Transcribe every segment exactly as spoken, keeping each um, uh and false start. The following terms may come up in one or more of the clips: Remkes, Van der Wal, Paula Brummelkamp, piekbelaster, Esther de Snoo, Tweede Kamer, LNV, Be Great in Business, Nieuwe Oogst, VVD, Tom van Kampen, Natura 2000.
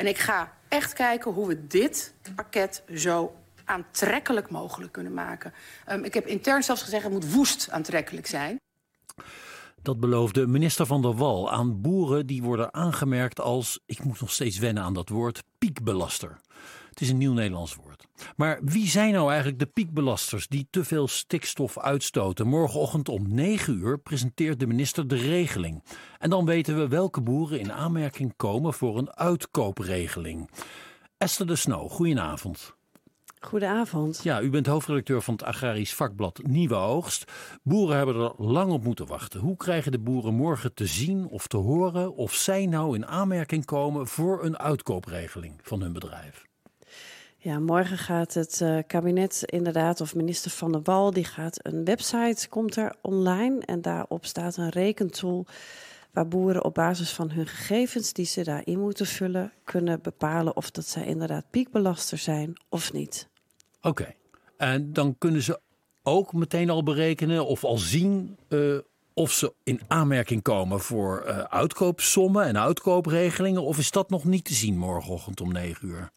En ik ga echt kijken hoe we dit pakket zo aantrekkelijk mogelijk kunnen maken. Um, ik heb intern zelfs gezegd, het moet woest aantrekkelijk zijn. Dat beloofde minister Van der Wal aan boeren die worden aangemerkt als, ik moet nog steeds wennen aan dat woord, piekbelaster. Het is een nieuw Nederlands woord. Maar wie zijn nou eigenlijk de piekbelasters die te veel stikstof uitstoten? Morgenochtend om negen uur presenteert de minister de regeling. En dan weten we welke boeren in aanmerking komen voor een uitkoopregeling. Esther de Snoo, goedenavond. Goedenavond. Ja, u bent hoofdredacteur van het agrarisch vakblad Nieuwe Oogst. Boeren hebben er lang op moeten wachten. Hoe krijgen de boeren morgen te zien of te horen of zij nou in aanmerking komen voor een uitkoopregeling van hun bedrijf? Ja, morgen gaat het uh, kabinet inderdaad, of minister Van der Wal, die gaat een website, komt er online en daarop staat een rekentool waar boeren op basis van hun gegevens die ze daarin moeten vullen kunnen bepalen of dat zij inderdaad piekbelaster zijn of niet. Oké, okay. En dan kunnen ze ook meteen al berekenen of al zien uh, of ze in aanmerking komen voor uh, uitkoopsommen en uitkoopregelingen, of is dat nog niet te zien morgenochtend om negen uur?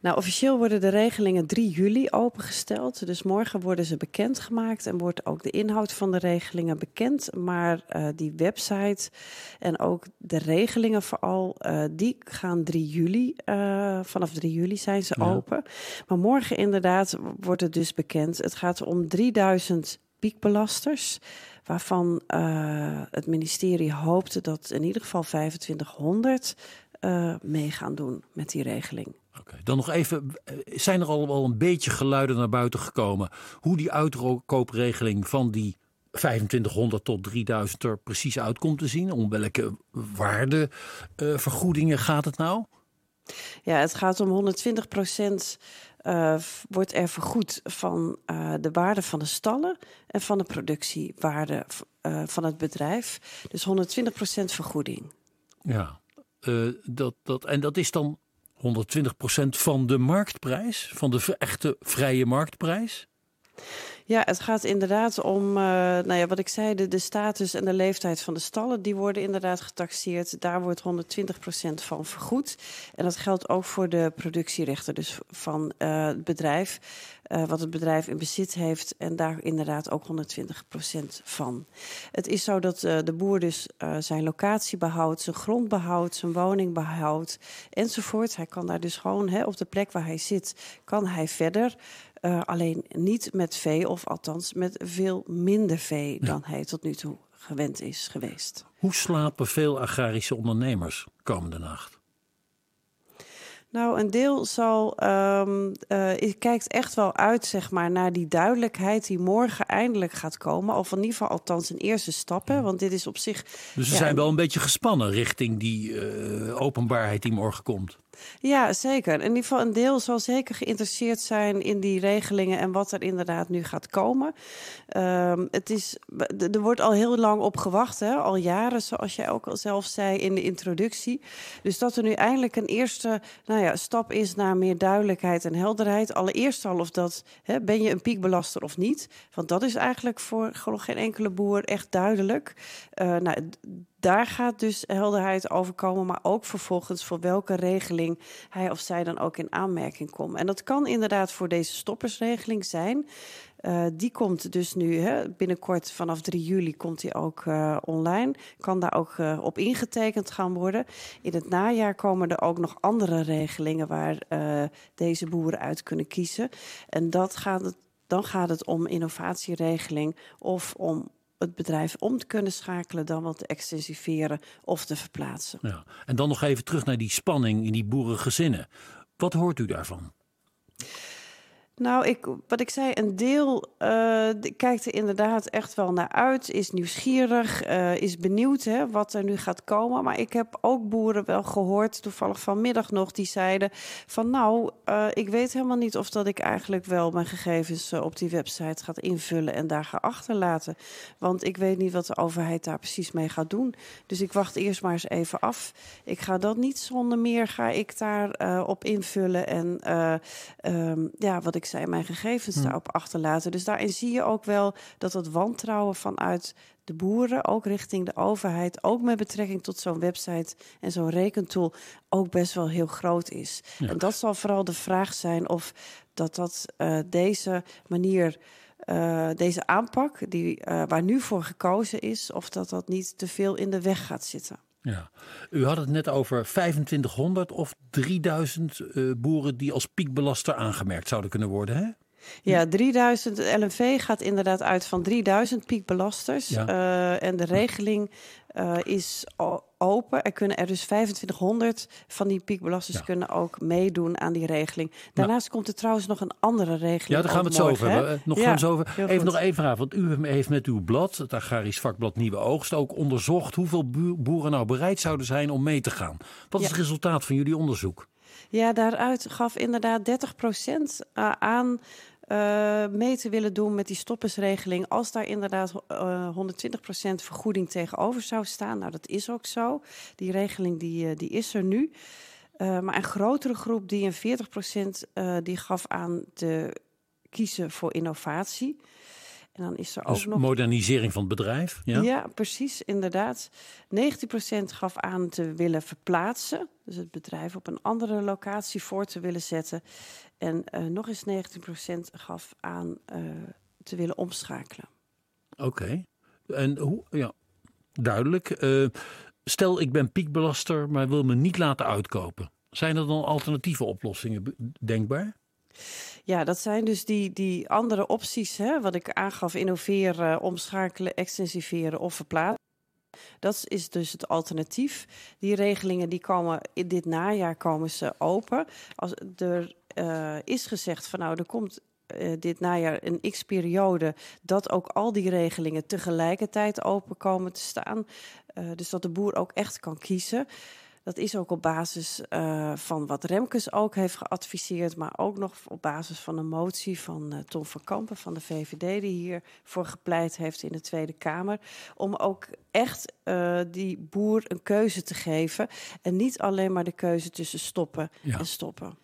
Nou, officieel worden de regelingen drie juli opengesteld. Dus morgen worden ze bekendgemaakt en wordt ook de inhoud van de regelingen bekend. Maar uh, die website en ook de regelingen vooral, uh, die gaan drie juli. Uh, vanaf drie juli zijn ze ja. open. Maar morgen inderdaad wordt het dus bekend. Het gaat om drieduizend piekbelasters, waarvan uh, het ministerie hoopte dat in ieder geval vijfentwintighonderd uh, mee gaan doen met die regeling. Okay, dan nog even, zijn er al wel een beetje geluiden naar buiten gekomen hoe die uitkoopregeling van die vijfentwintighonderd tot drieduizend er precies uit komt te zien? Om welke waardevergoedingen uh, gaat het nou? Ja, het gaat om honderdtwintig procent uh, wordt er vergoed van uh, de waarde van de stallen en van de productiewaarde uh, van het bedrijf. Dus honderdtwintig procent vergoeding. Ja, uh, dat, dat, en dat is dan honderdtwintig procent van de marktprijs, van de echte vrije marktprijs? Ja, het gaat inderdaad om, uh, nou ja, wat ik zei, de, de status en de leeftijd van de stallen, die worden inderdaad getaxeerd. Daar wordt honderdtwintig procent van vergoed. En dat geldt ook voor de productierechten, dus van uh, het bedrijf, uh, wat het bedrijf in bezit heeft. En daar inderdaad ook honderdtwintig procent van. Het is zo dat uh, de boer dus uh, zijn locatie behoudt, zijn grond behoudt, zijn woning behoudt enzovoort. Hij kan daar dus gewoon, hè, op de plek waar hij zit, kan hij verder. Uh, alleen niet met vee, of althans met veel minder vee dan ja. hij tot nu toe gewend is geweest. Hoe slapen veel agrarische ondernemers komende nacht? Nou, een deel zal, um, uh, kijkt echt wel uit, zeg maar, naar die duidelijkheid die morgen eindelijk gaat komen. Of in ieder geval althans een eerste stap, hè, want dit is op zich... Dus ze ja, zijn wel een beetje gespannen richting die uh, openbaarheid die morgen komt. Ja, zeker. In ieder geval een deel zal zeker geïnteresseerd zijn in die regelingen en wat er inderdaad nu gaat komen. Um, het is, er wordt al heel lang op gewacht, hè? Al jaren, zoals jij ook al zelf zei in de introductie. Dus dat er nu eindelijk een eerste nou ja, stap is naar meer duidelijkheid en helderheid. Allereerst al of dat, hè, ben je een piekbelaster of niet? Want dat is eigenlijk voor gewoon geen enkele boer echt duidelijk. Uh, nou, Daar gaat dus helderheid over komen, maar ook vervolgens voor welke regeling hij of zij dan ook in aanmerking komt. En dat kan inderdaad voor deze stoppersregeling zijn. Uh, die komt dus nu, hè, binnenkort vanaf drie juli komt die ook uh, online. Kan daar ook uh, op ingetekend gaan worden. In het najaar komen er ook nog andere regelingen waar uh, deze boeren uit kunnen kiezen. En dat gaat het, dan gaat het om innovatieregeling of om het bedrijf om te kunnen schakelen, dan wel te extensiveren of te verplaatsen. Ja. En dan nog even terug naar die spanning in die boerengezinnen. Wat hoort u daarvan? Nou, ik, wat ik zei, een deel uh, kijkt er inderdaad echt wel naar uit, is nieuwsgierig, uh, is benieuwd, hè, wat er nu gaat komen. Maar ik heb ook boeren wel gehoord, toevallig vanmiddag nog, die zeiden van nou, uh, ik weet helemaal niet of dat ik eigenlijk wel mijn gegevens uh, op die website ga invullen en daar ga achterlaten. Want ik weet niet wat de overheid daar precies mee gaat doen. Dus ik wacht eerst maar eens even af. Ik ga dat niet zonder meer, ga ik daar uh, op invullen en uh, um, ja, wat ik ik zei mijn gegevens hmm. daarop achterlaten. Dus daarin zie je ook wel dat het wantrouwen vanuit de boeren, ook richting de overheid, ook met betrekking tot zo'n website en zo'n rekentool, ook best wel heel groot is. Ja. En dat zal vooral de vraag zijn of dat, dat uh, deze manier, uh, deze aanpak, die, uh, waar nu voor gekozen is, of dat dat niet te veel in de weg gaat zitten. Ja. U had het net over vijfentwintighonderd of drieduizend uh, boeren die als piekbelaster aangemerkt zouden kunnen worden, hè? Ja, drieduizend. Het L N V gaat inderdaad uit van drieduizend piekbelasters. Ja. Uh, en de regeling uh, is open. Er kunnen er dus vijfentwintighonderd van die piekbelasters ja. kunnen ook meedoen aan die regeling. Daarnaast nou. komt er trouwens nog een andere regeling. Ja, daar gaan we het morgen, zo over hè? hebben. Nog ja, gaan we over. Even goed. nog één vraag. Want u heeft met uw blad, het agrarisch vakblad Nieuwe Oogst, ook onderzocht hoeveel boeren nou bereid zouden zijn om mee te gaan. Wat ja. is het resultaat van jullie onderzoek? Ja, daaruit gaf inderdaad dertig procent aan uh, mee te willen doen met die stoppersregeling, als daar inderdaad uh, honderdtwintig procent vergoeding tegenover zou staan. Nou, dat is ook zo. Die regeling die, uh, die is er nu. Uh, maar een grotere groep, die een veertig procent uh, die gaf aan te kiezen voor innovatie. En dan is er ook dus nog modernisering van het bedrijf? Ja, ja precies, inderdaad. negentien procent gaf aan te willen verplaatsen. Dus het bedrijf op een andere locatie voor te willen zetten. En uh, nog eens negentien procent gaf aan uh, te willen omschakelen. Oké. Okay. En hoe? Ja, duidelijk. Uh, stel, ik ben piekbelaster, maar wil me niet laten uitkopen. Zijn er dan alternatieve oplossingen denkbaar? Ja, dat zijn dus die, die andere opties, hè, wat ik aangaf, innoveren, omschakelen, extensiveren of verplaatsen. Dat is dus het alternatief. Die regelingen die komen in dit najaar komen ze open. Als er uh, is gezegd van nou, er komt uh, dit najaar een x-periode dat ook al die regelingen tegelijkertijd open komen te staan. Uh, dus dat de boer ook echt kan kiezen. Dat is ook op basis uh, van wat Remkes ook heeft geadviseerd, maar ook nog op basis van een motie van uh, Tom van Kampen van de V V D... die hiervoor gepleit heeft in de Tweede Kamer, om ook echt uh, die boer een keuze te geven en niet alleen maar de keuze tussen stoppen ja. en stoppen.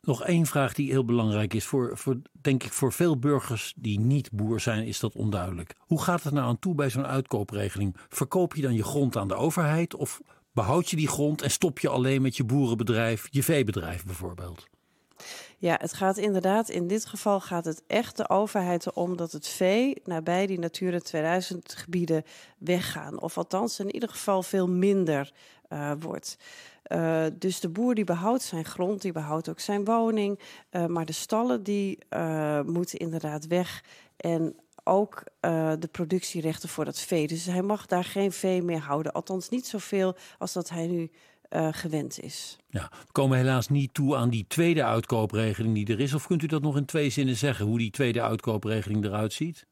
Nog één vraag die heel belangrijk is. Voor, voor, denk ik voor veel burgers die niet boer zijn, is dat onduidelijk. Hoe gaat het nou aan toe bij zo'n uitkoopregeling? Verkoop je dan je grond aan de overheid of behoud je die grond en stop je alleen met je boerenbedrijf, je veebedrijf bijvoorbeeld? Ja, het gaat inderdaad, in dit geval gaat het echt de overheid erom dat het vee nabij die Natura tweeduizend gebieden weggaan. Of althans in ieder geval veel minder uh, wordt. Uh, dus de boer die behoudt zijn grond, die behoudt ook zijn woning. Uh, maar de stallen die uh, moeten inderdaad weg en ook uh, de productierechten voor dat vee. Dus hij mag daar geen vee meer houden. Althans niet zoveel als dat hij nu uh, gewend is. Ja, we komen helaas niet toe aan die tweede uitkoopregeling die er is. Of kunt u dat nog in twee zinnen zeggen, hoe die tweede uitkoopregeling eruit ziet?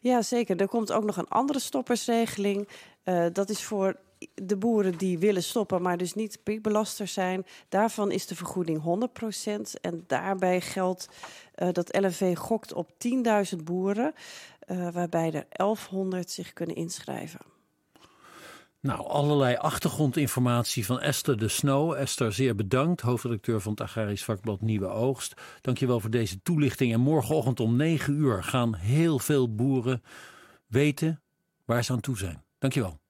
Ja, zeker. Er komt ook nog een andere stoppersregeling. Uh, dat is voor de boeren die willen stoppen, maar dus niet piekbelaster zijn. Daarvan is de vergoeding honderd procent. En daarbij geldt uh, dat L N V gokt op tienduizend boeren, uh, waarbij er elfhonderd zich kunnen inschrijven. Nou, allerlei achtergrondinformatie van Esther de Snoo. Esther, zeer bedankt, hoofdredacteur van het agrarisch vakblad Nieuwe Oogst. Dank je wel voor deze toelichting. En morgenochtend om negen uur gaan heel veel boeren weten waar ze aan toe zijn. Dank je wel.